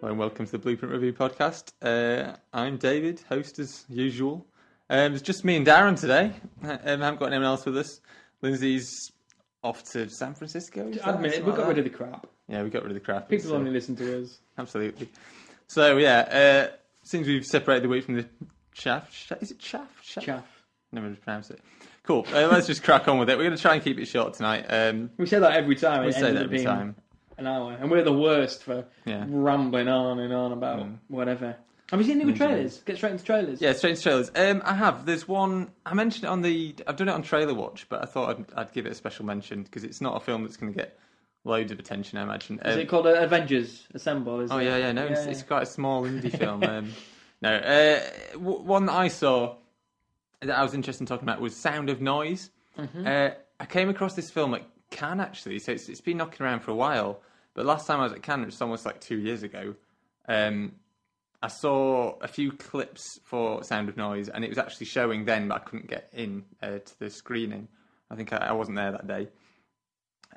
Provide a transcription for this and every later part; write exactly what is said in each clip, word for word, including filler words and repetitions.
Hello and welcome to the Blueprint Review Podcast. Uh, I'm David, host as usual. Um, it's just me and Darren today. Um, I haven't got anyone else with us. Lindsay's off to San Francisco. Admit it, we got like rid of the crap. Yeah, we got rid of the crap. People so. only listen to us. Absolutely. So yeah, uh, since we've separated the wheat from the chaff, is it chaff? Chaff. chaff. Never pronounce it. Cool. Uh, let's just crack on with it. We're going to try and keep it short tonight. Um, we say that every time. We say that every time. An hour, and we're the worst for yeah. rambling on and on about mm. whatever. Have you seen any trailers? Get straight into trailers. Yeah, straight into trailers. Um, I have. There's one. I mentioned it on the. I've done it on Trailer Watch, but I thought I'd, I'd give it a special mention because it's not a film that's going to get loads of attention, I imagine. Is um, it called uh, Avengers Assemble? Is oh it? yeah, yeah. No, yeah, it's, yeah. it's quite a small indie film. Um, no, uh, w- one that I saw that I was interested in talking about was Sound of Noise. Mm-hmm. Uh, I came across this film at Cannes, actually, so it's it's been knocking around for a while. But last time I was at Cannes, which was almost like two years ago, um, I saw a few clips for Sound of Noise, and it was actually showing then, but I couldn't get in uh, to the screening. I think I, I wasn't there that day.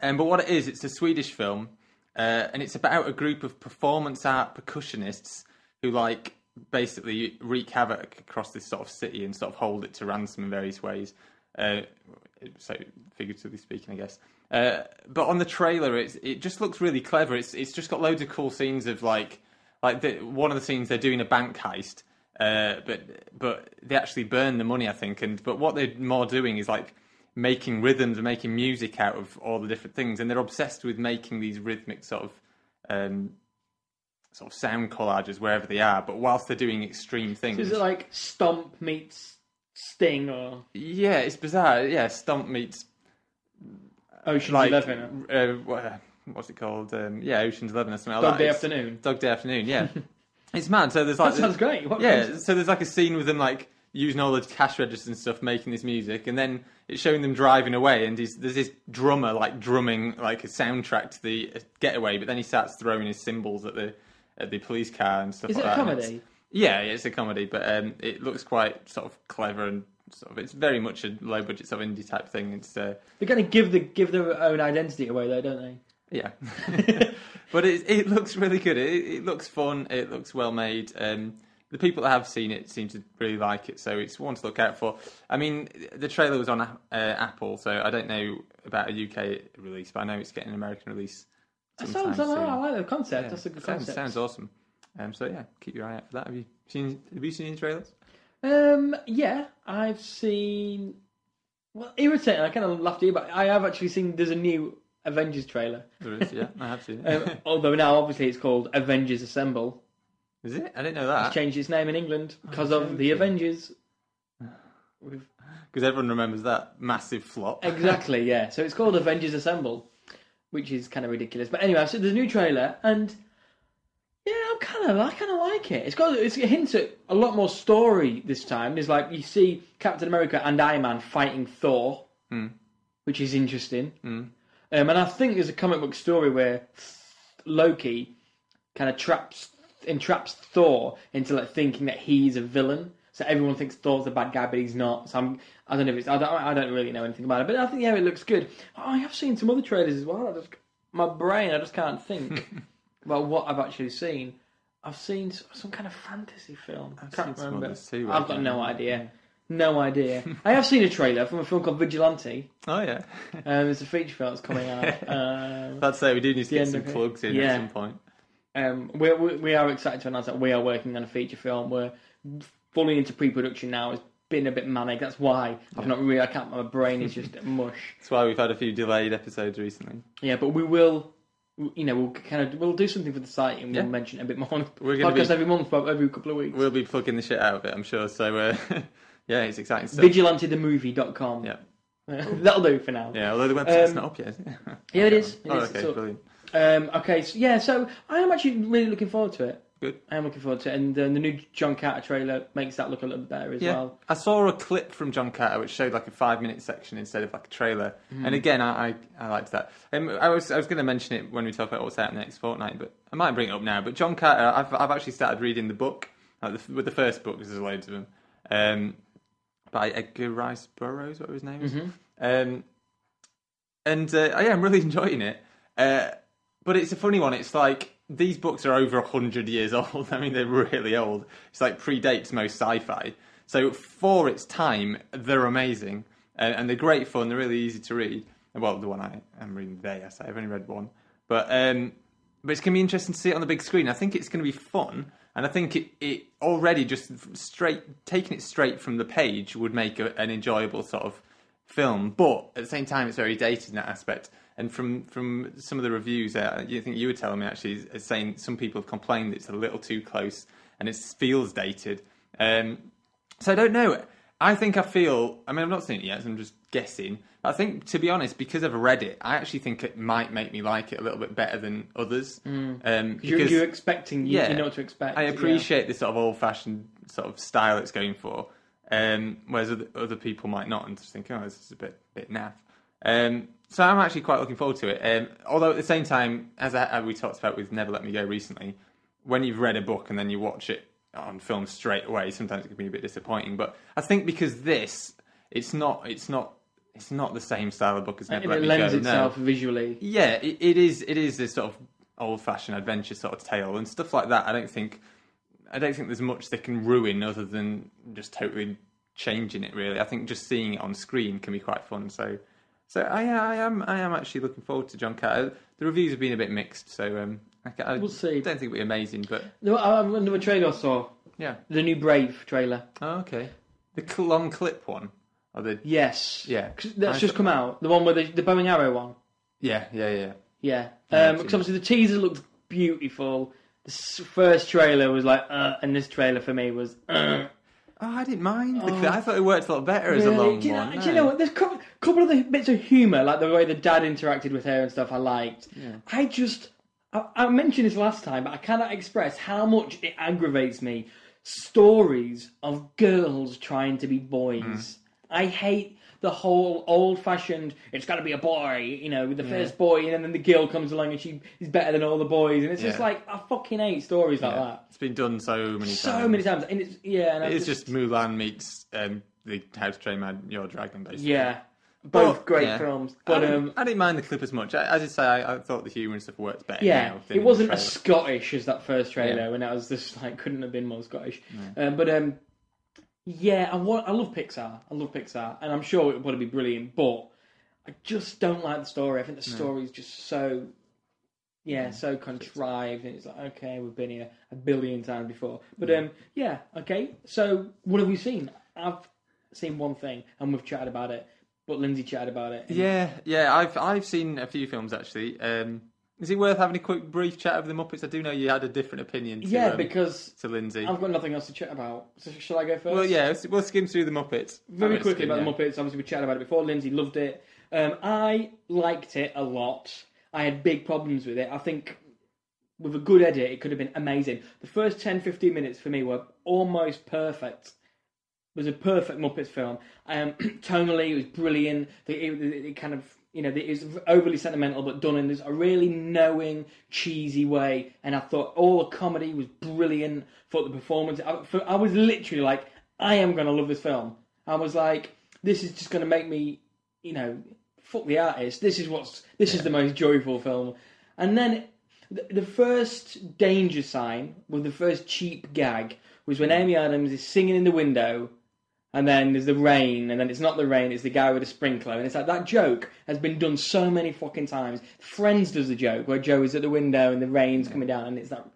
Um, but what it is, it's a Swedish film, uh, and it's about a group of performance art percussionists who, like, basically wreak havoc across this sort of city and sort of hold it to ransom in various ways. Uh, so, figuratively speaking, I guess. Uh, but on the trailer, it's, it just looks really clever. It's it's just got loads of cool scenes of like like the, one of the scenes they're doing a bank heist, uh, but but they actually burn the money, I think. And but what they're more doing is like making rhythms and making music out of all the different things, and they're obsessed with making these rhythmic sort of um, sort of sound collages wherever they are. But whilst they're doing extreme things, so is it like Stomp meets Sting or yeah, it's bizarre. Yeah, Stomp meets Ocean's like, Eleven. Uh, what's it called? Um, yeah, Ocean's Eleven or something. Dog Day Afternoon. Dog Day Afternoon. Yeah, it's mad. So there's like that sounds great. What yeah, means? So there's like a scene with them like using all the cash registers and stuff, making this music, and then it's showing them driving away, and there's this drummer like drumming like a soundtrack to the getaway, but then he starts throwing his cymbals at the at the police car and stuff. Is like it that. a comedy? Yeah, it's a comedy, but um, it looks quite sort of clever and. Sort of, it's very much a low budget sort of indie type thing. It's uh, they're going to give the give their own identity away, though, don't they? Yeah, but it it looks really good. It, it looks fun. It looks well made. Um, the people that have seen it seem to really like it, so it's one to look out for. I mean, the trailer was on uh, Apple, so I don't know about a U K release, but I know it's getting an American release. That sounds. Soon. I like the concept. Yeah, That's a good sounds, concept. Sounds awesome. Um, so yeah, keep your eye out for that. Have you seen? Have you seen any trailers? Um, yeah, I've seen, well, irritating, I kind of laughed at you, but I have actually seen, there's a new Avengers trailer. There is, yeah, I have seen it. um, although now, obviously, it's called Avengers Assemble. Is it? I didn't know that. It's changed its name in England because oh, of the Avengers. Because everyone remembers that massive flop. Exactly, yeah. So it's called Avengers Assemble, which is kind of ridiculous. But anyway, so there's a new trailer, and... yeah, I'm kind of, I kind of like it. It's got, it's a hint at a lot more story this time. It's like you see Captain America and Iron Man fighting Thor, mm. which is interesting. Mm. Um, and I think there's a comic book story where Loki kind of traps entraps Thor into like thinking that he's a villain. So everyone thinks Thor's a bad guy, but he's not. So I'm, I don't know if it's, I don't, I don't really know anything about it. But I think yeah, it looks good. Oh, I have seen some other trailers as well. I just, my brain, I just can't think. Well, what I've actually seen, I've seen some kind of fantasy film. I can't remember. Too, I've got no idea. No idea. I have seen a trailer from a film called Vigilante. Oh, yeah. um, it's a feature film that's coming out. Um, that's it. We do need to get some plugs in yeah. at some point. Um, we're, we, we are excited to announce that we are working on a feature film. We're fully into pre-production now. It's been a bit manic. That's why I've yeah. not really... I can't... My brain is just mush. That's why we've had a few delayed episodes recently. Yeah, but we will... you know, we'll kind of we'll do something for the site and yeah. we'll mention it a bit more on the podcast be, every month, every couple of weeks. We'll be plugging the shit out of it, I'm sure. So, uh, yeah, it's exciting stuff. vigilante the movie dot com Yeah. That'll do for now. Yeah, although the website's um, not up yet. yeah, it is. It oh, is. okay, so, brilliant. Um, okay, so, yeah, so I am actually really looking forward to it. Good. I am looking forward to it. And uh, the new John Carter trailer makes that look a little bit better as yeah. well. I saw a clip from John Carter which showed like a five-minute section instead of like a trailer. Mm. And again, I, I, I liked that. Um, I was I was going to mention it when we talk about what's out in the next fortnight, but I might bring it up now. But John Carter, I've I've actually started reading the book, like the, with the first book, because there's loads of them, um, by Edgar Rice Burroughs, whatever his name is. Mm-hmm. Um, and uh, yeah, I'm really enjoying it. Uh, but it's a funny one. It's like... These books are over one hundred years old. I mean, they're really old. It's like predates most sci-fi. So for its time, they're amazing. And, and they're great fun. They're really easy to read. Well, the one I am reading today, yes, I've only read one. But um, but it's going to be interesting to see it on the big screen. I think it's going to be fun. And I think it, it already just straight, taking it straight from the page would make a, an enjoyable sort of film. But at the same time, it's very dated in that aspect. And from, from some of the reviews, uh, you think you were telling me actually, is saying some people have complained it's a little too close and it feels dated. Um, so I don't know. I think I feel, I mean, I've not seen it yet, so I'm just guessing. I think, to be honest, because I've read it, I actually think it might make me like it a little bit better than others. Mm. Um, because, you're, you're expecting, you, yeah, you know what to expect. I appreciate yeah. this sort of old-fashioned sort of style it's going for, um, whereas other, other people might not and just think, oh, this is a bit, bit naff. Um, so I'm actually quite looking forward to it. Um, although at the same time, as, I, as we talked about with Never Let Me Go recently, when you've read a book and then you watch it on film straight away, sometimes it can be a bit disappointing. But I think because this, it's not, it's not, it's not the same style of book as Never Let Me Go. It lends itself visually. Yeah, it, it is. It is this sort of old-fashioned adventure sort of tale and stuff like that. I don't think, I don't think there's much they can ruin other than just totally changing it. Really, I think just seeing it on screen can be quite fun. So. So I, I am I am actually looking forward to John Carter. The reviews have been a bit mixed, so um, I, I we'll see. Don't think it'll be amazing, but no, another trailer I saw. Yeah, the new Brave trailer. Oh, okay. The long clip one, or the yes, yeah, cause that's I just come that. out. The one where the, the bow and arrow one. Yeah, yeah, yeah, yeah. Because um, obviously the teaser looked beautiful. The first trailer was like, uh, and this trailer for me was. Uh. Oh, I didn't mind. Oh, I thought it worked a lot better really? as a long do you know, one. No. Do you know what? There's a couple, couple of the bits of humour, like the way the dad interacted with her and stuff, I liked. Yeah. I just... I, I mentioned this last time, but I cannot express how much it aggravates me. Stories of girls trying to be boys. Mm. I hate the whole old-fashioned, it's got to be a boy, you know, with the yeah. first boy, and then the girl comes along and she is better than all the boys. And it's yeah. just like, I fucking hate stories like yeah. that. It's been done so many so times. So many times. And it's, yeah, and it is just... just Mulan meets um, the How to Train Your Dragon, basically. Yeah. Both but, great yeah. films. But I didn't, um, I didn't mind the clip as much. I, as I say, I, I thought the humour and stuff worked better yeah, now. Yeah, it wasn't as Scottish as that first trailer, yeah. when I was just like, couldn't have been more Scottish. Yeah. Uh, but... um Yeah, I, want, I love Pixar. I love Pixar, and I'm sure it would probably be brilliant. But I just don't like the story. I think the no. story is just so, yeah, no. so contrived, and it's like, okay, we've been here a billion times before. But no. um, yeah, okay. So what have we seen? I've seen one thing, and we've chatted about it. But Lindsay chatted about it. And... Yeah, yeah. I've I've seen a few films actually. Um... Is it worth having a quick, brief chat over the Muppets? I do know you had a different opinion to, yeah, um, because to Lindsay. I've got nothing else to chat about. So shall I go first? Well, yeah, we'll skim through the Muppets. Very quickly skim, about yeah. the Muppets. Obviously, we chatted about it before. Lindsay loved it. Um, I liked it a lot. I had big problems with it. I think with a good edit, it could have been amazing. The first ten, fifteen minutes for me were almost perfect. It was a perfect Muppets film. Um, tonally, it was brilliant. It, it, it kind of... You know, it's overly sentimental, but done in this a really knowing, cheesy way. And I thought all the comedy was brilliant. Thought the performance, I, for, I was literally like, I am going to love this film. I was like, this is just going to make me, you know, fuck the artist. This is what's, this yeah. is the most joyful film. And then the, the first danger sign was the first cheap gag was when Amy Adams is singing in the window. And then there's the rain, and then it's not the rain, it's the guy with a sprinkler. And it's like, that joke has been done so many fucking times. Friends does the joke, where Joe is at the window and the rain's coming down, and it's that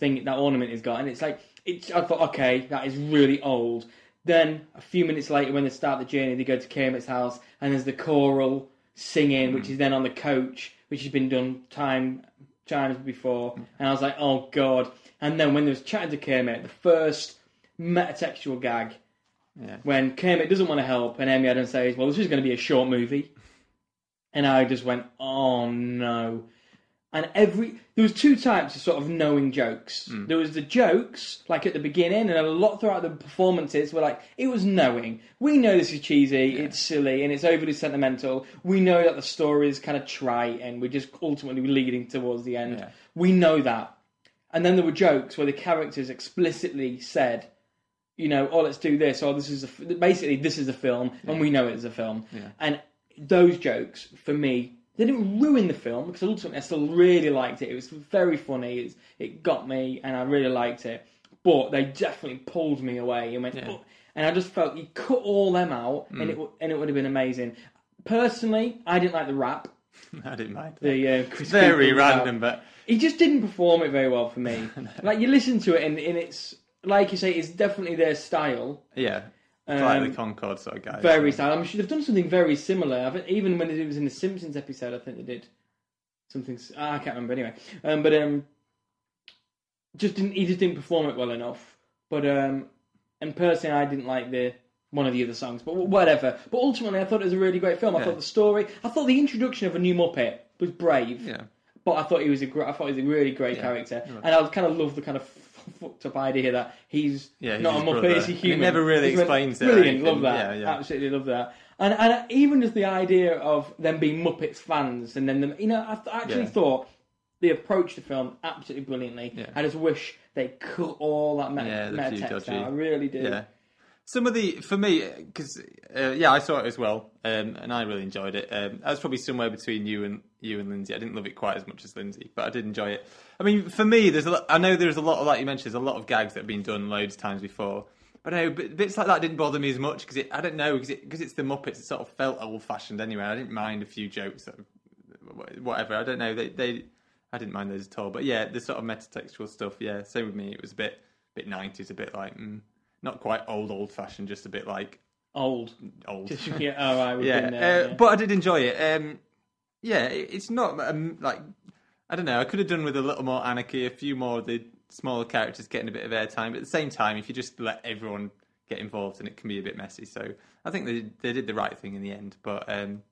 thing, that ornament he's got. And it's like, it's, I thought, okay, that is really old. Then, a few minutes later, when they start the journey, they go to Kermit's house, and there's the choral singing, which is then on the coach, which has been done time times before. And I was like, oh, God. And then when they was chatting to Kermit, the first metatextual gag... Yeah. When Kermit doesn't want to help and Amy Adams says, well, this is going to be a short movie. And I just went, oh no. And every there was two types of sort of knowing jokes. Mm. There was the jokes, like at the beginning, and a lot throughout the performances were like, it was knowing. We know this is cheesy, yeah. it's silly, and it's overly sentimental. We know that the story is kind of trite, and we're just ultimately leading towards the end. Yeah. We know that. And then there were jokes where the characters explicitly said, you know, oh, let's do this, or this is a, basically this is a film, yeah. and we know it is a film. Yeah. And those jokes, for me, they didn't ruin the film, because ultimately I still really liked it. It was very funny. It's, it got me, and I really liked it. But they definitely pulled me away and went, yeah. oh, and I just felt you cut all them out, mm. and it and it would have been amazing. Personally, I didn't like the rap. I didn't like that. The, uh, it's very random, rap. But he just didn't perform it very well for me. No. Like you listen to it, and, and it's like you say, it's definitely their style. Yeah. It's um, like the Concord sort of guys. Very style. I'm sure they've done something very similar. I think even when it was in the Simpsons episode, I think they did something. Oh, I can't remember anyway. Um, but um, just didn't, he just didn't perform it well enough. But um, and personally, I didn't like the one of the other songs. But whatever. But ultimately, I thought it was a really great film. I yeah. thought the story. I thought the introduction of a new Muppet was brave. Yeah. But I thought he was a great. I thought he was a really great yeah. character, right. and I kind of love the kind of fucked up idea that he's, yeah, he's not a Muppet, he's a human. It never really he's explains it. Brilliant, love that. Yeah, yeah. Absolutely love that. And and even just the idea of them being Muppets fans, and then, them, you know, I, th- I actually yeah. thought they approached the film absolutely brilliantly. Yeah. I just wish they cut all that meta, yeah, meta text dodgy. out. I really do. Yeah. Some of the, for me, because, uh, yeah, I saw it as well, um, and I really enjoyed it. Um, I was probably somewhere between you and you and Lindsay. I didn't love it quite as much as Lindsay, but I did enjoy it. I mean, for me, there's a lot, I know there's a lot of, like you mentioned, there's a lot of gags that have been done loads of times before. But I know bits like that didn't bother me as much, because it, I don't know, because it, 'cause it's the Muppets, it sort of felt old-fashioned anyway. I didn't mind a few jokes, sort of, whatever, I don't know. They, they, I didn't mind those at all. But yeah, the sort of metatextual stuff, yeah, same with me. It was a bit, bit nineties, a bit like... Mm, not quite old, old-fashioned, just a bit like... Old. Old. Just, yeah, oh, I would yeah. Been there, uh, yeah. But I did enjoy it. Um, yeah, it, it's not, um, like... I don't know, I could have done with a little more anarchy, a few more of the smaller characters getting a bit of airtime, but at the same time, if you just let everyone get involved, and it can be a bit messy, so I think they they did the right thing in the end, but... Um,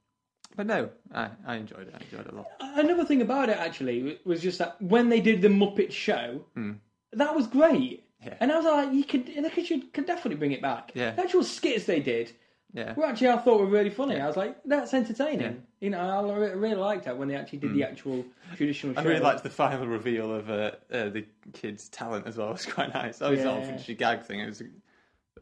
But no, I, I enjoyed it. I enjoyed it a lot. Another thing about it, actually, was just that when they did the Muppet show, mm. that was great. Yeah. And I was like, you could, you could definitely bring it back. Yeah. The actual skits they did, yeah. were actually I thought were really funny. Yeah. I was like, that's entertaining. Yeah. You know, I really liked that when they actually did mm. the actual traditional show. I really liked the final reveal of uh, uh, the kid's talent as well. It was quite nice. I was yeah. not a gag thing. It was a,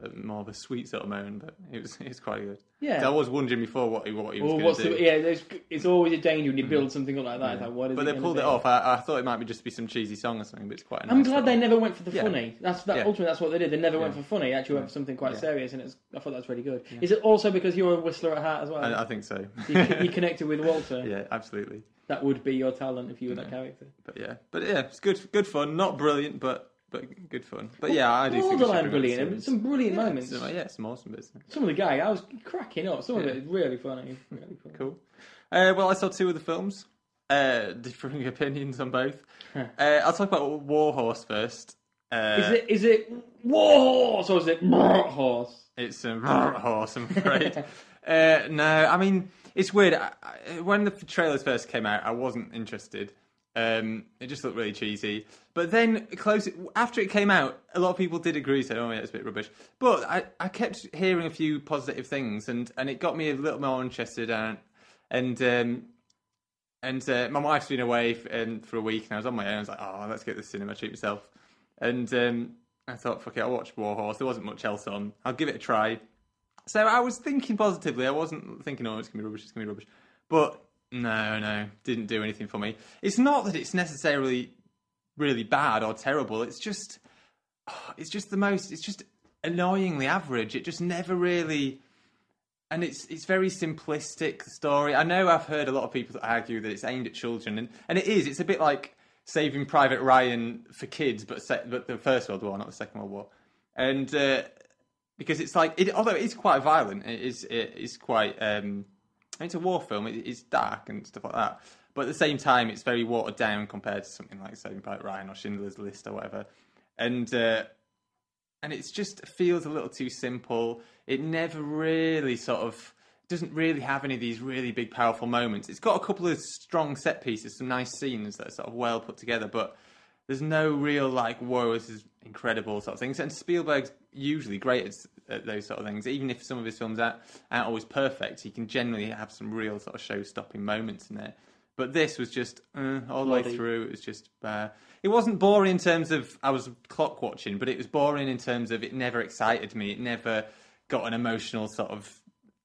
a, more of a sweet sort of moment, but it was it was quite good. Yeah, I was wondering before what he what he was well, going to do. The, yeah, it's always a danger when you build mm. something up like that. Yeah. Like, what is but it they pulled it off. I, I thought it might be just be some cheesy song or something, but it's quite. Nice I'm glad song. They never went for the yeah. funny. That's that. Yeah. Ultimately, that's what they did. They never yeah. went for funny. They actually, yeah. went for something quite yeah. serious, and it's. I thought that's really good. Yeah. Is it also because you're a whistler at heart as well? I, I think so. so you, you connected with Walter. Yeah, absolutely. That would be your talent if you were yeah. that character. But yeah, but yeah, it's good. Good fun. Not brilliant, but. But good fun. But well, yeah, I do think it's brilliant. Some brilliant yeah, moments. Some, yeah, some awesome bits. Some of the guy, I was cracking up. Some yeah. of it is really funny. Really funny. Cool. Uh, well, I saw two of the films. Uh, differing opinions on both. Huh. Uh, I'll talk about War Horse first. Uh, is it is it War Horse or is it Brr Horse? It's a Brr Horse, I'm afraid. uh, no, I mean, it's weird. I, I, when the trailers first came out, I wasn't interested. Um, it just looked really cheesy, but then close after it came out, a lot of people did agree. Said, "Oh, yeah, it's a bit rubbish." But I, I kept hearing a few positive things, and, and it got me a little more interested. And and um, and uh, my wife's been away f- um, for a week, and I was on my own. I was like, "Oh, let's get the cinema, treat myself." And um, I thought, "Fuck it, I'll watch War Horse." There wasn't much else on. I'll give it a try. So I was thinking positively. I wasn't thinking, "Oh, it's gonna be rubbish. It's gonna be rubbish," but. No, no, didn't do anything for me. It's not that it's necessarily really bad or terrible. It's just, it's just the most. It's just annoyingly average. It just never really, and it's it's very simplistic the story. I know I've heard a lot of people that argue that it's aimed at children, and, and it is. It's a bit like Saving Private Ryan for kids, but se- but the First World War, not the Second World War, and uh, because it's like, it, although it is quite violent, it is it is quite. Um, It's a war film. It's dark and stuff like that. But at the same time, it's very watered down compared to something like Saving Private Ryan or Schindler's List or whatever. And uh, and it's just feels a little too simple. It never really sort of doesn't really have any of these really big, powerful moments. It's got a couple of strong set pieces, some nice scenes that are sort of well put together, but there's no real, like, whoa, this is incredible sort of things. And Spielberg's usually great at, at those sort of things. Even if some of his films aren't, aren't always perfect, he can generally have some real sort of show-stopping moments in there. But this was just, uh, all the way through, it was just... Uh, it wasn't boring in terms of... I was clock-watching, but it was boring in terms of it never excited me. It never got an emotional sort of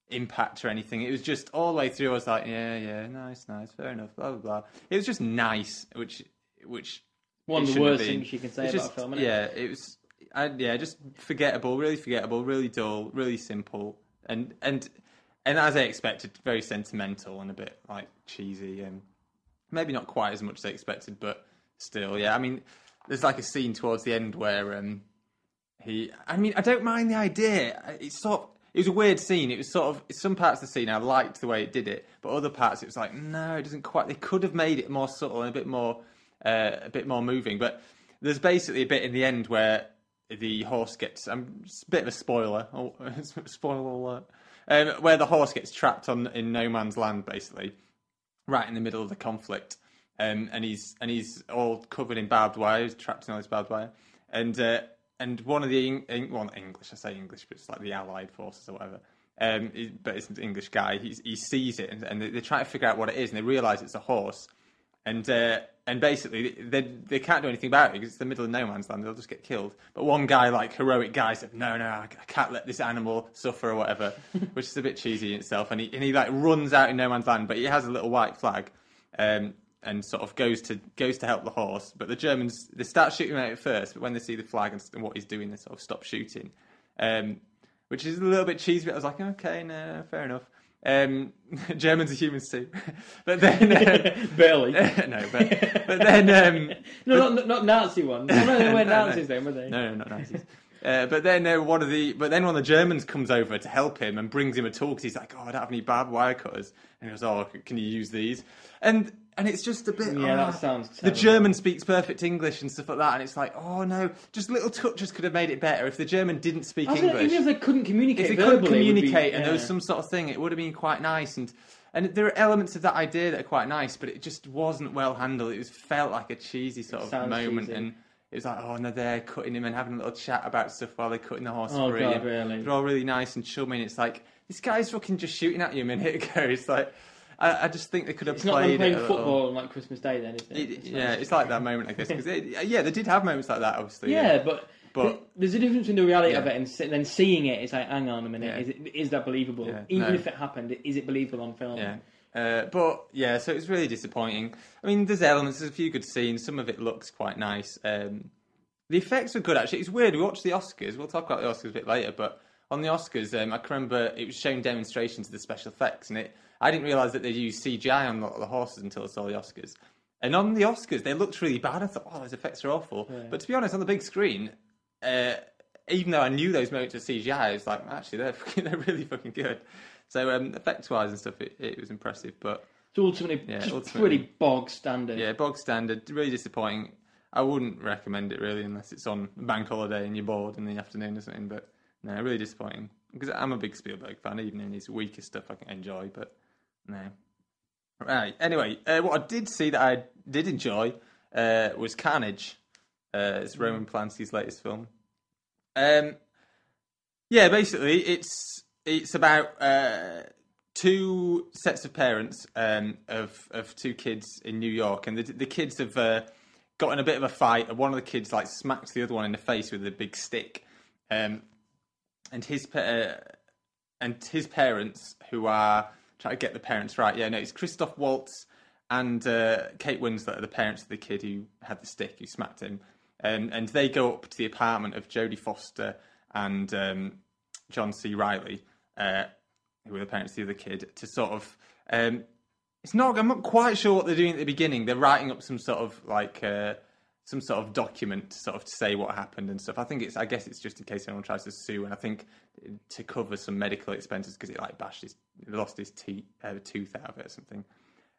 impact or anything. It was just all the way through, I was like, yeah, yeah, nice, nice, fair enough, blah, blah, blah. It was just nice, which... which One of the worst things you can say about a film, isn't it? Yeah, it was, I, yeah, just forgettable, really forgettable, really dull, really simple, and and and as I expected, very sentimental and a bit like cheesy, and maybe not quite as much as I expected, but still, yeah. I mean, there's like a scene towards the end where um, he, I mean, I don't mind the idea. It's sort of, it was a weird scene. It was sort of, some parts of the scene I liked the way it did it, but other parts it was like, no, it doesn't quite. They could have made it more subtle and a bit more. Uh, a bit more moving, but there's basically a bit in the end where the horse gets, um, it's a bit of a spoiler, oh, spoiler alert, um, where the horse gets trapped on in no man's land, basically, right in the middle of the conflict, um, and he's and he's all covered in barbed wire, he's trapped in all this barbed wire, and uh, and one of the, in, well, not English, I say English, but it's like the Allied forces or whatever, um, but it's an English guy, he's, he sees it, and, and they, they try to figure out what it is, and they realise it's a horse, and uh, and basically they they can't do anything about it because it's the middle of no man's land. They'll just get killed. But one guy, like heroic guy, said, "No, no, I can't let this animal suffer or whatever," which is a bit cheesy in itself. And he and he like runs out in no man's land, but he has a little white flag, um, and sort of goes to goes to help the horse. But the Germans, they start shooting at it first, but when they see the flag and, and what he's doing, they sort of stop shooting, um, which is a little bit cheesy. But I was like, okay, no, fair enough. Um, Germans are humans too, but then um, barely. no, but but then um, no, but, not not Nazi ones. No, no, they weren't no, Nazis no. then, were they? No, no, not Nazis. uh, but then uh, one of the but then one of the Germans comes over to help him and brings him a tool because he's like, oh, I don't have any barbed wire cutters, and he goes, oh, can you use these? And and it's just a bit. Yeah, oh, that sounds. The terrible. German speaks perfect English and stuff like that, and it's like, oh no, just little touches could have made it better if the German didn't speak English. Like, even if they couldn't communicate, if they verbally, couldn't communicate, be, and yeah. there was some sort of thing, it would have been quite nice. And and there are elements of that idea that are quite nice, but it just wasn't well handled. It was felt like a cheesy sort it of moment, cheesy. And it was like, oh no, they're cutting him and having a little chat about stuff while they're cutting the horse. Oh free. God, really? They're all really nice and chummy. And it's like this guy's fucking just shooting at you a minute ago. It's like. I, I just think they could have it's played not it. It's not playing football on like Christmas Day, then, is it? it it's yeah, like... it's like that moment, I guess. Cause it, yeah, they did have moments like that, obviously. Yeah, yeah. but but there's a difference in the reality yeah. of it and then seeing it. It's like, hang on a minute, yeah. is it, is that believable? Yeah. Even no. if it happened, is it believable on film? Yeah. Uh, but yeah, so it's really disappointing. I mean, there's elements, there's a few good scenes. Some of it looks quite nice. Um, the effects were good, actually. It's weird. We watched the Oscars. We'll talk about the Oscars a bit later, but. On the Oscars, um, I can remember it was showing demonstrations of the special effects, and it I didn't realise that they used C G I on a lot of the horses until I saw the Oscars. And on the Oscars, they looked really bad. I thought, oh, those effects are awful. Yeah. But to be honest, on the big screen, uh, even though I knew those moments of C G I, it's like, actually, they're fucking, they're really fucking good. So um, effects-wise and stuff, it, it was impressive. But it's ultimately, yeah, just ultimately pretty bog standard. Yeah, bog standard, really disappointing. I wouldn't recommend it, really, unless it's on bank holiday and you're bored in the afternoon or something, but... No, really disappointing. Because I'm a big Spielberg fan, even in his weaker stuff I can enjoy, but no. Right, anyway, uh, what I did see that I did enjoy uh, was Carnage. Uh, it's Roman Polanski's latest film. Um, yeah, basically, it's it's about uh, two sets of parents um, of of two kids in New York, and the the kids have uh, got in a bit of a fight, and one of the kids like smacks the other one in the face with a big stick. Um And his uh, and his parents, who are trying to get the parents right, yeah, no, it's Christoph Waltz and uh, Kate Winslet are the parents of the kid who had the stick, who smacked him, um, and they go up to the apartment of Jodie Foster and um, John C. Reilly, uh, who are the parents of the other kid, to sort of. Um, it's not. I'm not quite sure what they're doing at the beginning. They're writing up some sort of like. Uh, some sort of document sort of to say what happened and stuff. I think it's, I guess it's just in case anyone tries to sue, and I think to cover some medical expenses because it like bashed his, lost his teeth, uh, tooth out of it or something.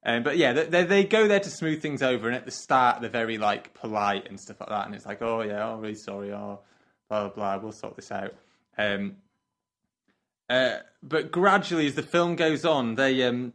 Um, but yeah, they, they go there to smooth things over, and at the start they're very like polite and stuff like that, and it's like, oh yeah, oh, really sorry, oh, blah, blah, blah, we'll sort this out. Um, Uh, but gradually, as the film goes on, they um,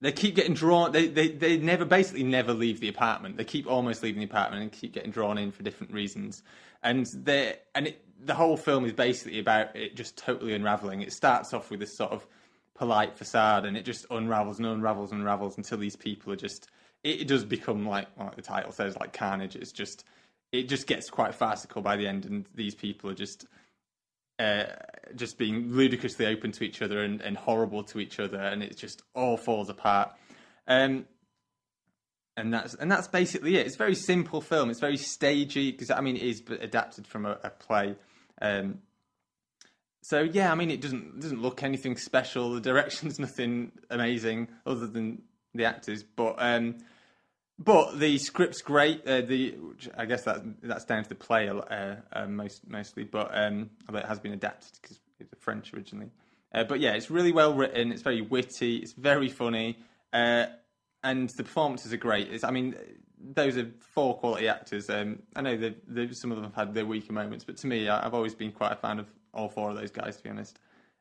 they keep getting drawn. They, they they never basically never leave the apartment. They keep almost leaving the apartment and keep getting drawn in for different reasons. And they and it, the whole film is basically about it just totally unraveling. It starts off with this sort of polite facade, and it just unravels and unravels and unravels until these people are just. It, it does become like like the title says, like carnage. It's just it just gets quite farcical by the end, and these people are just. Uh, just being ludicrously open to each other and, and horrible to each other, and it just all falls apart. Um, and that's and that's basically it. It's a very simple film. It's very stagey because I mean it is adapted from a, a play. Um, so yeah, I mean it doesn't doesn't look anything special. The direction's nothing amazing other than the actors, but um, but the script's great. Uh, the which I guess that that's down to the play uh, uh, most mostly, but um, although it has been adapted because it's French originally. Uh, but yeah, it's really well written. It's very witty. It's very funny, uh, and the performances are great. It's, I mean, those are four quality actors. Um, I know they've, they've, some of them have had their weaker moments, but to me, I've always been quite a fan of all four of those guys, to be honest.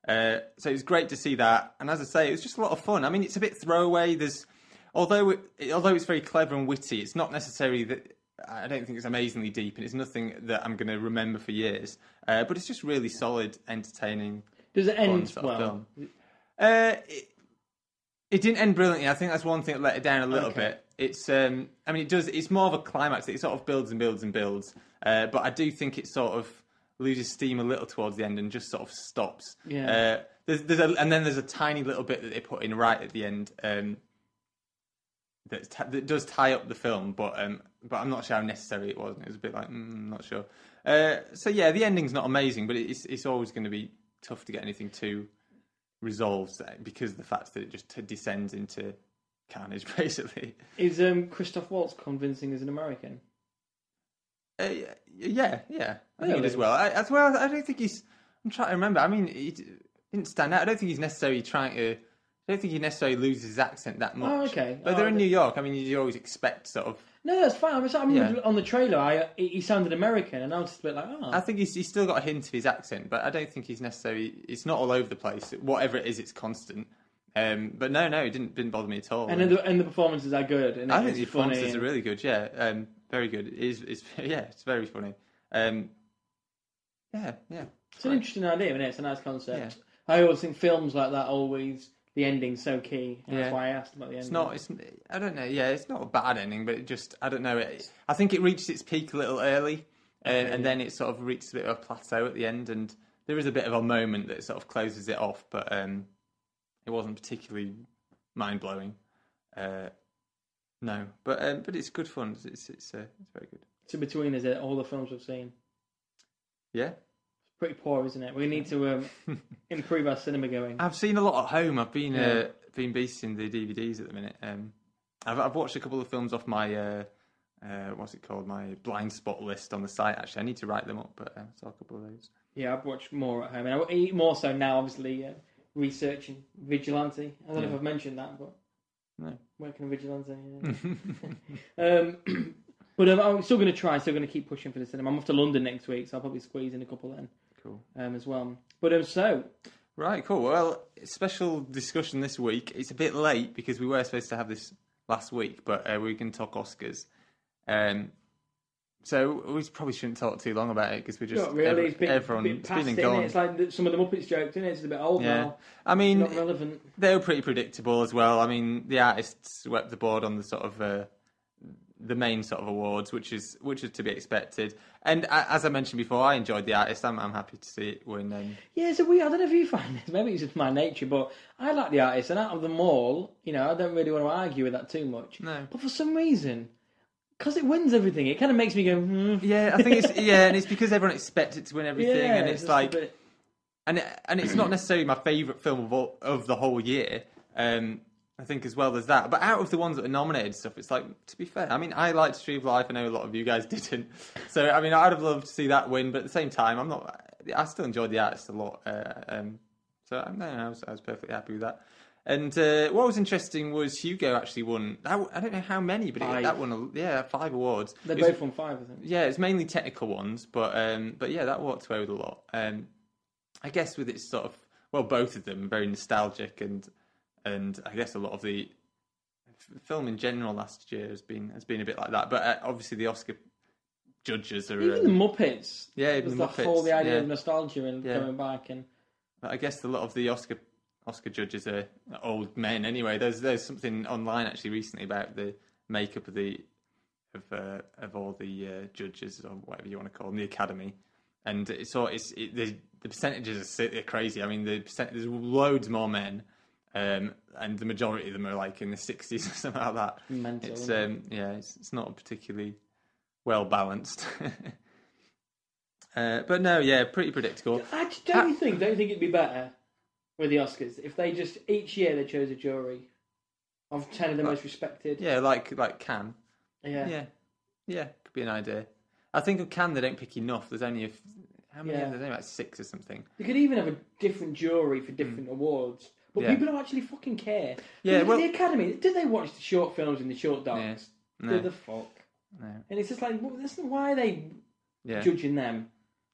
Uh, so it's great to see that. And as I say, it was just a lot of fun. I mean, it's a bit throwaway. There's Although it, although it's very clever and witty, it's not necessarily that I don't think it's amazingly deep, and it's nothing that I'm going to remember for years. Uh, but it's just really solid, entertaining. Does it end sort well? Of film. Uh, it, it didn't end brilliantly. I think that's one thing that let it down a little okay. bit. It's, um, I mean, it does. It's more of a climax. It sort of builds and builds and builds. Uh, but I do think it sort of loses steam a little towards the end and just sort of stops. Yeah. Uh, there's, there's a, and then there's a tiny little bit that they put in right at the end. Um, That, t- that does tie up the film, but um, but I'm not sure how necessary it was. It was a bit like, mm, I'm not sure. Uh, so yeah, the ending's not amazing, but it's it's always going to be tough to get anything too resolved because of the fact that it just t- descends into carnage, basically. Is um, Christoph Waltz convincing as an American? Uh, yeah, yeah, I think it is well. I, as well, I don't think he's. I'm trying to remember. I mean, he didn't stand out. I don't think he's necessarily trying to. I don't think he necessarily loses his accent that much. Oh, okay. But oh, they're in New York. I mean, you always expect sort of... No, that's fine. I was, I remember yeah. on the trailer, I, he sounded American, and I was just a bit like, oh. I think he's, he's still got a hint of his accent, but I don't think he's necessarily... It's not all over the place. Whatever it is, it's constant. Um, but no, no, it didn't didn't bother me at all. And, and, the, and the performances are good. And I think the performances and... are really good, yeah. Um, very good. It is, it's, yeah, it's very funny. Um, yeah, yeah. It's, it's an interesting idea, isn't it? It's a nice concept. Yeah. I always think films like that always... The ending's so key, and yeah. that's why I asked about the ending. It's not, it's, I don't know, yeah, it's not a bad ending, but it just, I don't know, it, I think it reached its peak a little early, okay, and, and yeah. then it sort of reached a bit of a plateau at the end, and there is a bit of a moment that sort of closes it off, but um, it wasn't particularly mind-blowing. Uh, no, but um, but it's good fun, it's it's, uh, it's very good. So between us, all the films we've seen? Yeah. Pretty poor, isn't it? We need to um, improve our cinema going. I've seen a lot at home. I've been yeah. uh, been beasting the D V Ds at the minute. Um, I've I've watched a couple of films off my uh, uh, what's it called? My blind spot list on the site. Actually, I need to write them up, but uh, I saw a couple of those. Yeah, I've watched more at home, and I eat more so now. Obviously, uh, researching Vigilante. I don't yeah. know if I've mentioned that, but no, working on Vigilante. Yeah. um, but um, I'm still going to try. Still going to keep pushing for the cinema. I'm off to London next week, so I'll probably squeeze in a couple then. Cool. Um, as well. But um, so. Right, cool. Well, special discussion this week. It's a bit late because we were supposed to have this last week, but uh, we can talk Oscars. Um, so we probably shouldn't talk too long about it because we're just. Not really. Every, it's been, everyone, been past it's been and gone. It? It's like some of the Muppets jokes, isn't it? It's a bit old yeah. now. I mean, not relevant. They were pretty predictable as well. I mean, the artists swept the board on the sort of. Uh, the main sort of awards, which is which is to be expected. And uh, as I mentioned before, I enjoyed The Artist. I'm, I'm happy to see it win. Um... Yeah, so we, I don't know if you find this, maybe it's just my nature, but I like The Artist, and out of them all, you know, I don't really want to argue with that too much. No. But for some reason, because it wins everything, it kind of makes me go, hmm. Yeah, I think it's, yeah, and it's because everyone expects it to win everything, yeah, and it's, it's like, bit... and it, and it's not necessarily my favourite film of, all, of the whole year, um, I think as well as that. But out of the ones that are nominated stuff, it's like, to be fair, I mean, I liked Stream of Life. I know a lot of you guys didn't. So, I mean, I'd have loved to see that win. But at the same time, I'm not... I still enjoyed The Artist a lot. Uh, um, so, I don't know, I was, I was perfectly happy with that. And uh, what was interesting was Hugo actually won... I, I don't know how many, but it, that won, yeah, five awards. They both was, won five, I think. Yeah, it's mainly technical ones. But, um, but yeah, that walked away with a lot. Um, I guess with its sort of well, both of them very nostalgic, and and I guess a lot of the film in general last year has been has been a bit like that. But uh, obviously the Oscar judges are even uh, the Muppets. Yeah, even the, the Muppets. Whole the idea yeah. of nostalgia and yeah. coming back, and but I guess a lot of the Oscar Oscar judges are old men anyway. There's there's something online actually recently about the makeup of the of uh, of all the uh, judges or whatever you want to call them, the Academy. And it's all, it's it, the, the percentages are crazy. I mean, the percent, there's loads more men, um, and the majority of them are like in the sixties or something like that. Mental, it's um, it? yeah, it's, it's not particularly well balanced. uh, but no, yeah, pretty predictable. I just don't you think don't you think it'd be better with the Oscars if they just each year they chose a jury of ten of the like, most respected? Yeah, like like Cannes. Yeah, yeah, yeah, could be an idea. I think of Cannes, they don't pick enough. There's only a f- how many? Yeah. There's only like six or something. You could even have a different jury for different mm. awards, but yeah. people don't actually fucking care. Yeah, well, the Academy, do they watch the short films and the short docs? Yeah. No. Do the fuck? No. And it's just like, well, that's not why are they yeah. judging them?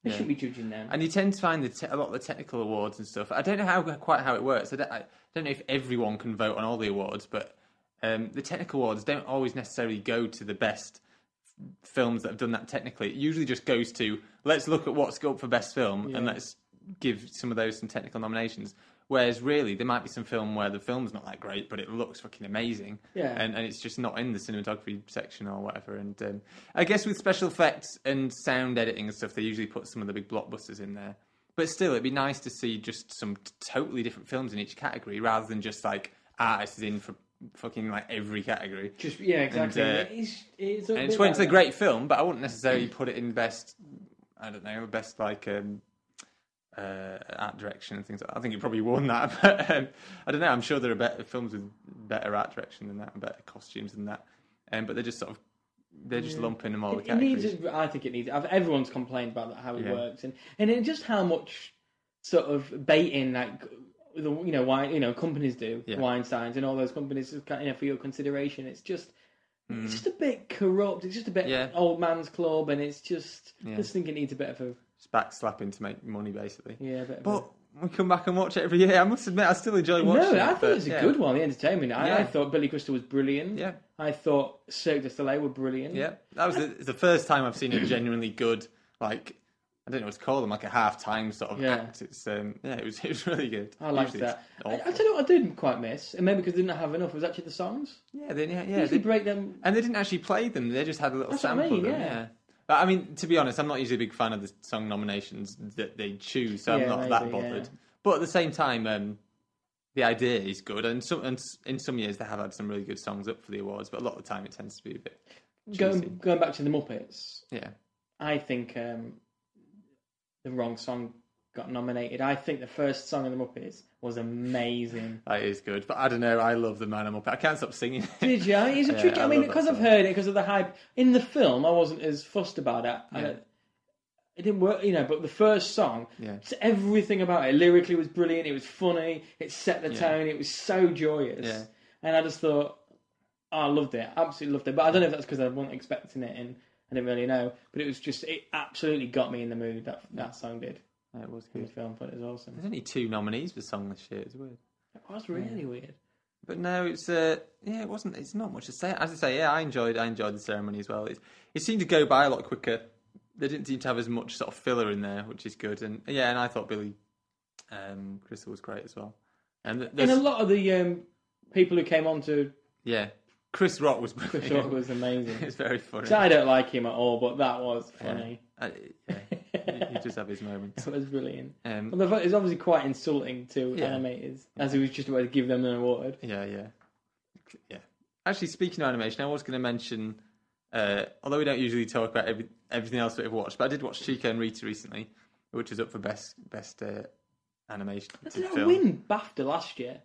They yeah. shouldn't be judging them. And you tend to find the te- a lot of the technical awards and stuff. I don't know how quite how it works. I don't, I don't know if everyone can vote on all the awards, but um, the technical awards don't always necessarily go to the best films that have done that technically. It usually just goes to, let's look at what's up for best film yeah. and let's give some of those some technical nominations, whereas really there might be some film where the film's not that great but it looks fucking amazing yeah. and, and it's just not in the cinematography section or whatever. And um, I guess with special effects and sound editing and stuff, they usually put some of the big blockbusters in there, but still it'd be nice to see just some t- totally different films in each category rather than just like artists in for fucking like every category. Just yeah, exactly. And, uh, it is, it is and it's went to a great film, but I wouldn't necessarily put it in best. I don't know, best like um, uh, art direction and things like that. I think it probably won that, but um, I don't know. I'm sure there are better films with better art direction than that and better costumes than that. Um, but they're just sort of they're just yeah. lumping them all. It, the categories. It needs. I think it needs. Everyone's complained about that, how it yeah. works, and and it just how much sort of baiting like. The, you know wine, you know companies do yeah. Weinsteins and all those companies, you know, for your consideration. It's just, mm. it's just a bit corrupt. It's just a bit yeah. old man's club, and it's just, yeah. I just think it needs a bit of a it's backslapping to make money, basically. Yeah, a bit but a... we come back and watch it every year. I must admit, I still enjoy watching. No, it. No, I thought but, it was a yeah. good one. The entertainment. I, yeah. I thought Billy Crystal was brilliant. Yeah, I thought Cirque du Soleil were brilliant. Yeah, that was I... the, the first time I've seen a genuinely good like. I don't know what to call them, like a half-time sort of yeah. act. It's um, yeah, it was it was really good. I liked Usually that. I, I tell you what, I didn't quite miss, and maybe because they didn't have enough. It was actually the songs. Yeah, they yeah, yeah. They break them, and they didn't actually play them. They just had a little That's sample. What I mean, of them, yeah. yeah. But I mean, to be honest, I'm not usually a big fan of the song nominations that they choose, so yeah, I'm not maybe, that bothered. Yeah. But at the same time, um, the idea is good, and some and in some years they have had some really good songs up for the awards, but a lot of the time it tends to be a bit. Going, going back to the Muppets. Yeah, I think. Um, The wrong song got nominated. I think the first song in the Muppets was amazing. That is good, but I don't know. I love the Man in Muppet. I can't stop singing it. Did you? It's a yeah, tricky. I, I mean, because I've heard it, because of the hype in the film, I wasn't as fussed about it. Yeah. I, it didn't work, you know. But the first song, yeah. everything about it lyrically was brilliant. It was funny. It set the yeah. tone. It was so joyous, yeah. and I just thought, oh, I loved it. Absolutely loved it. But I don't know if that's because I wasn't expecting it and. I didn't really know, but it was just, it absolutely got me in the mood, that that song did. Yeah, it was good. The film, but it was awesome. There's only two nominees for song this year, it's weird. It was really yeah. weird. But no, it's, uh, yeah, it wasn't, it's not much to say. As I say, yeah, I enjoyed I enjoyed the ceremony as well. It, it seemed to go by a lot quicker. They didn't seem to have as much sort of filler in there, which is good. And yeah, and I thought Billy um, Crystal was great as well. And, and a lot of the um, people who came on to... Yeah. Chris Rock was brilliant. Chris Rock was amazing. It's very funny. I don't like him at all, but that was funny. Yeah. I, yeah. He just have his moments. It was brilliant. Um, well, it's obviously quite insulting to yeah. animators, yeah. as he was just about to give them an award. Yeah, yeah. yeah. Actually, speaking of animation, I was going to mention, uh, although we don't usually talk about every, everything else that we've watched, but I did watch Chico and Rita recently, which was up for Best best uh, Animation Did it win BAFTA last year?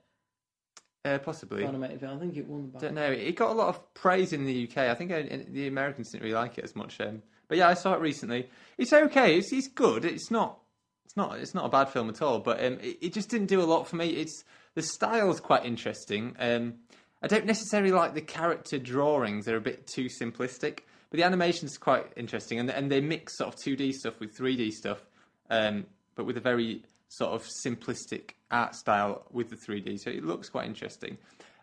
Uh, possibly. Animated film. I think it won the BAFTA. Don't know. It got a lot of praise in the U K. I think I, the Americans didn't really like it as much. Um, but yeah, I saw it recently. It's okay. It's it's good. It's not. It's not. It's not a bad film at all. But um, it, it just didn't do a lot for me. It's the style's quite interesting. Um, I don't necessarily like the character drawings. They're a bit too simplistic. But the animation's quite interesting, and and they mix sort of two D stuff with three D stuff, um, but with a very sort of simplistic art style with the three D. So it looks quite interesting.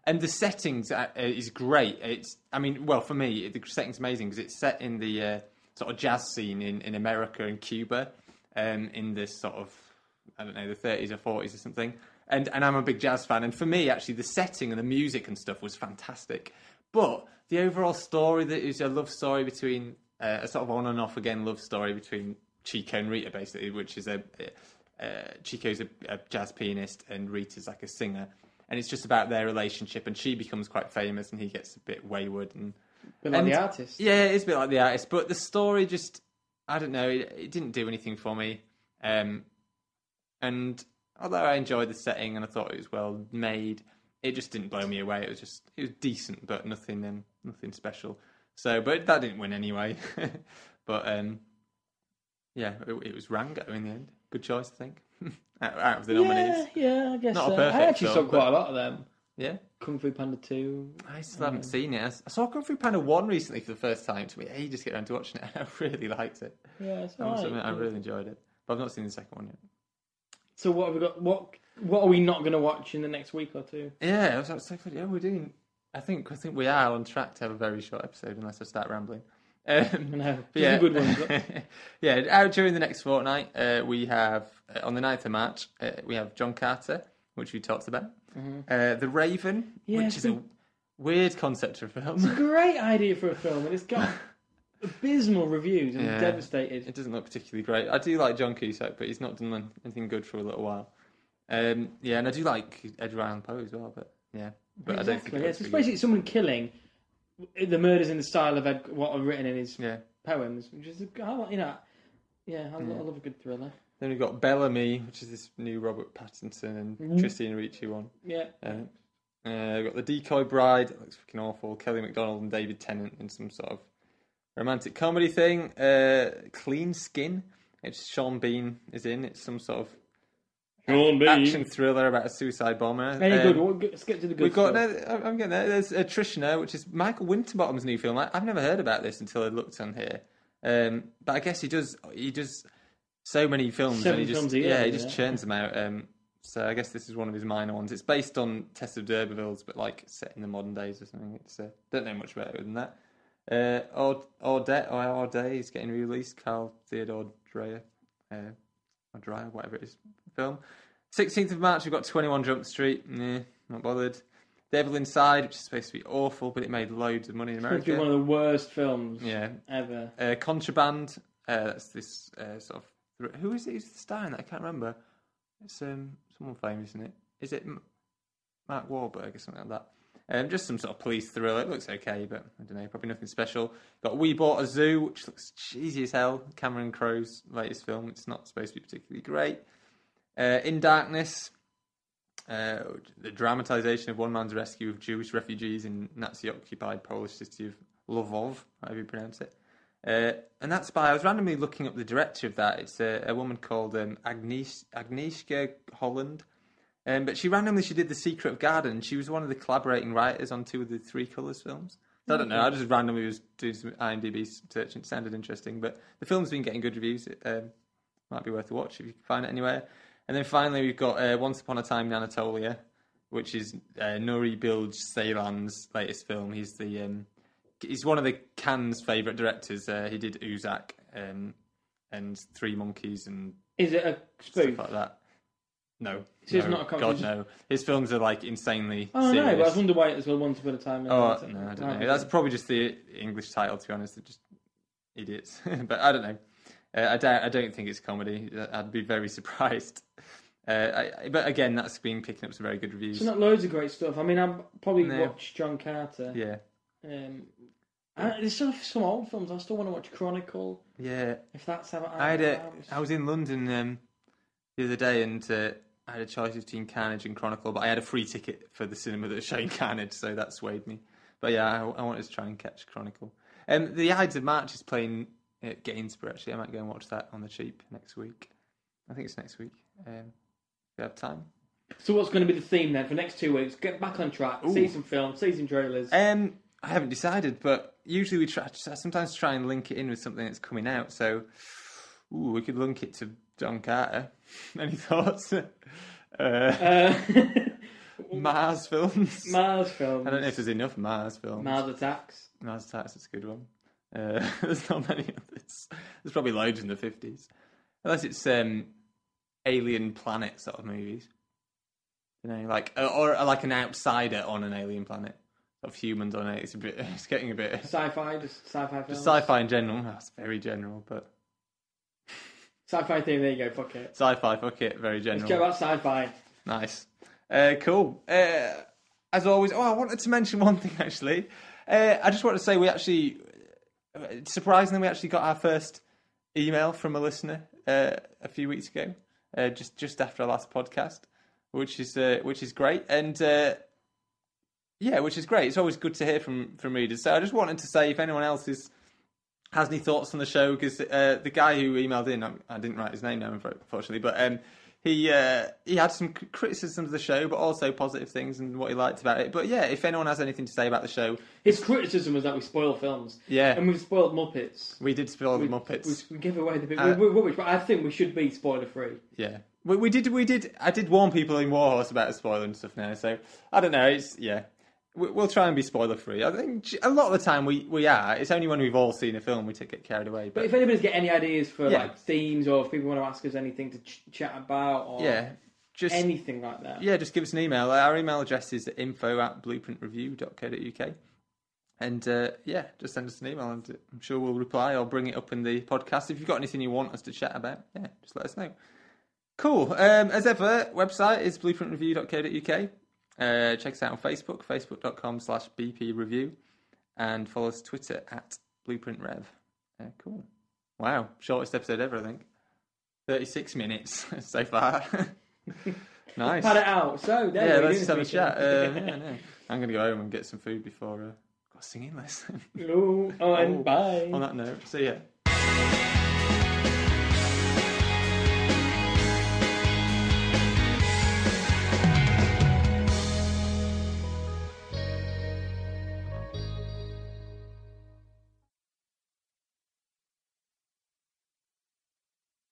And the settings uh, is great. It's, I mean, well, for me, the setting's amazing because it's set in the uh, sort of jazz scene in, in America and Cuba um, in this sort of, I don't know, the thirties or forties or something. And and I'm a big jazz fan. And for me, actually, the setting and the music and stuff was fantastic. But the overall story, that is a love story between, uh, a sort of on and off again love story between Chico and Rita, basically, which is a, uh, Chico's a, a jazz pianist and Rita's like a singer. And it's just about their relationship, and she becomes quite famous and he gets a bit wayward. And, a bit like and, The Artist. Yeah, it is a bit like The Artist. But the story just, I don't know, it, it didn't do anything for me. Um, and although I enjoyed the setting and I thought it was well made, it just didn't blow me away. It was just, it was decent, but nothing um, nothing special. So, but that didn't win anyway. But, um, yeah, it, it was Rango in the end. Good choice, I think. Out of the nominees. Yeah, yeah, I guess Not so. I actually film, saw quite a lot of them. Yeah? Kung Fu Panda two. I still haven't know. seen it. I saw Kung Fu Panda one recently for the first time. It took me ages to get around to watching it. I really liked it. Yeah, it's nice. Right. I really enjoyed it. But I've not seen the second one yet. So what have we got? What What are we not going to watch in the next week or two? Yeah, I was like, so funny. Yeah, we're doing... I think, I think we are on track to have a very short episode unless I start rambling. Um, no, yeah. Good one. Yeah, out during the next fortnight, uh, we have, uh, on the ninth of March, uh, we have John Carter, which we talked about, mm-hmm. uh, The Raven, yeah, which is a weird concept for a film. It's a great idea for a film, and it's got abysmal reviews, and yeah, I'm devastated. It doesn't look particularly great. I do like John Cusack, but he's not done anything good for a little while. Um, yeah, and I do like Edgar Allan Poe as well, but yeah. But exactly, I don't think it yeah, so it's basically good. Someone killing... The murders in the style of Ed, what are written in his yeah. poems, which is, you know, yeah, I yeah. love a good thriller. Then we've got Bellamy, which is this new Robert Pattinson and mm-hmm. Christina Ricci one. Yeah. Um, uh, we've got The Decoy Bride, that looks fucking awful. Kelly MacDonald and David Tennant in some sort of romantic comedy thing. Uh, Clean Skin, it's Sean Bean is in. It's some sort of Sean action Bean. Thriller about a suicide bomber. Very um, good. We'll skip to the good. We've got. No, I'm getting there. There's uh, Trishna, which is Michael Winterbottom's new film. I, I've never heard about this until I looked on here. Um, but I guess he does. He does so many films. Seven and he films just, yeah, he just yeah. churns them out. Um, so I guess this is one of his minor ones. It's based on Tess of D'Urbervilles, but like set in the modern days or something. It's uh, don't know much better than that. Uh, or Audet or Audet is getting released. Carl Theodore Dreyer. Uh, Or Dry, whatever it is, film. sixteenth of March, we've got twenty-one Jump Street. Nah, not bothered. Devil Inside, which is supposed to be awful, but it made loads of money in America. It's supposed to be one of the worst films yeah. ever. Uh, Contraband, uh, that's this uh, sort of... Who is it who's the star in that? I can't remember. It's um, someone famous, isn't it? Is it Mark Wahlberg or something like that? Um, just some sort of police thriller. It looks okay, but I don't know, probably nothing special. Got We Bought a Zoo, which looks cheesy as hell. Cameron Crowe's latest film. It's not supposed to be particularly great. Uh, In Darkness, uh, the dramatisation of one man's rescue of Jewish refugees in Nazi-occupied Polish city of Lwów, however you pronounce it. Uh, and that's by, I was randomly looking up the director of that. It's a, a woman called um, Agnieszka Agnieszka Holland. Um, but she randomly she did The Secret of Garden. She was one of the collaborating writers on two of the Three Colours films. So I don't know. I just randomly was doing some IMDb search and it sounded interesting. But the film's been getting good reviews. It um, might be worth a watch if you can find it anywhere. And then finally we've got uh, Once Upon a Time in Anatolia, which is uh, Nuri Bilge Ceylan's latest film. He's the um, he's one of the Cannes favourite directors. Uh, he did Uzak um, and Three Monkeys and is it a spoof? Stuff like that. No, so no it's not a God, no. His films are like insanely oh, serious. Oh no, but I was wondering why it was well Once Upon a Time. In oh no, I don't know. That's probably just the English title. To be honest, they're just idiots. But I don't know. Uh, I doubt. I don't think it's comedy. I'd be very surprised. Uh, I, but again, that's been picking up some very good reviews. So not loads of great stuff. I mean, I've probably no. watched John Carter. Yeah. Um, I, there's still some old films. I still want to watch Chronicle. Yeah. If that's how I, I had a, I was in London um, the other day and. Uh, I had a choice between Carnage and Chronicle, but I had a free ticket for the cinema that was showing Carnage, so that swayed me. But yeah, I, I wanted to try and catch Chronicle. Um, the Ides of March is playing at Gainsborough, actually. I might go and watch that on the cheap next week. I think it's next week. Um, if you have time. So what's going to be the theme then for the next two weeks? Get back on track, Ooh. see some films, see some trailers. Um, I haven't decided, but usually we try. I sometimes try and link it in with something that's coming out, so ooh, we could link it to John Carter. Any thoughts? uh, uh, Mars films. Mars films. I don't know if there's enough Mars films. Mars Attacks. Mars Attacks is a good one. Uh, there's not many others. There's probably loads in the fifties. Unless it's um, alien planet sort of movies. You know, like or, or like an outsider on an alien planet. Of humans on it. It's a bit. It's getting a bit sci-fi. Just sci-fi. Films. Just sci-fi in general. That's very general, but sci-fi thing. There you go. Fuck it. Sci-fi. Fuck it. Very general. Let's go about sci-fi. Nice. Uh, cool. Uh, as always. Oh, I wanted to mention one thing actually. Uh, I just want to say we actually, surprisingly, we actually got our first email from a listener uh, a few weeks ago, uh, just just after our last podcast, which is uh, which is great and. Uh, Yeah, which is great. It's always good to hear from, from readers. So I just wanted to say if anyone else is, has any thoughts on the show, because uh, the guy who emailed in, I, I didn't write his name down, unfortunately, but um, he uh, he had some criticisms of the show, but also positive things and what he liked about it. But yeah, if anyone has anything to say about the show... His criticism was that we spoil films. Yeah. And we've spoiled Muppets. We did spoil we, the Muppets. We, we give away the bit. Uh, we're rubbish, but I think we should be spoiler-free. Yeah. We, we did, we did. I did warn people in War Horse about spoiling stuff now, so I don't know, it's... Yeah. We'll try and be spoiler-free. I think a lot of the time we, we are. It's only when we've all seen a film we get carried away. But, but if anybody's got any ideas for yeah. like themes or if people want to ask us anything to ch- chat about or yeah, just, anything like that. Yeah, just give us an email. Our email address is info at blueprint review dot co dot uk. And uh, yeah, just send us an email and I'm sure we'll reply or bring it up in the podcast. If you've got anything you want us to chat about, yeah, just let us know. Cool. Um, as ever, website is blueprint review dot co dot uk. Uh, check us out on Facebook, facebook dot com slash b p review, and follow us Twitter at BlueprintRev. Uh, cool. Wow, shortest episode ever, I think. thirty-six minutes so far. Nice. Pat it out. So there yeah, let's just have a chat. Uh, yeah, no. I'm gonna go home and get some food before uh, I've got a singing lesson. Ooh, oh, and oh, bye. On that note, see ya.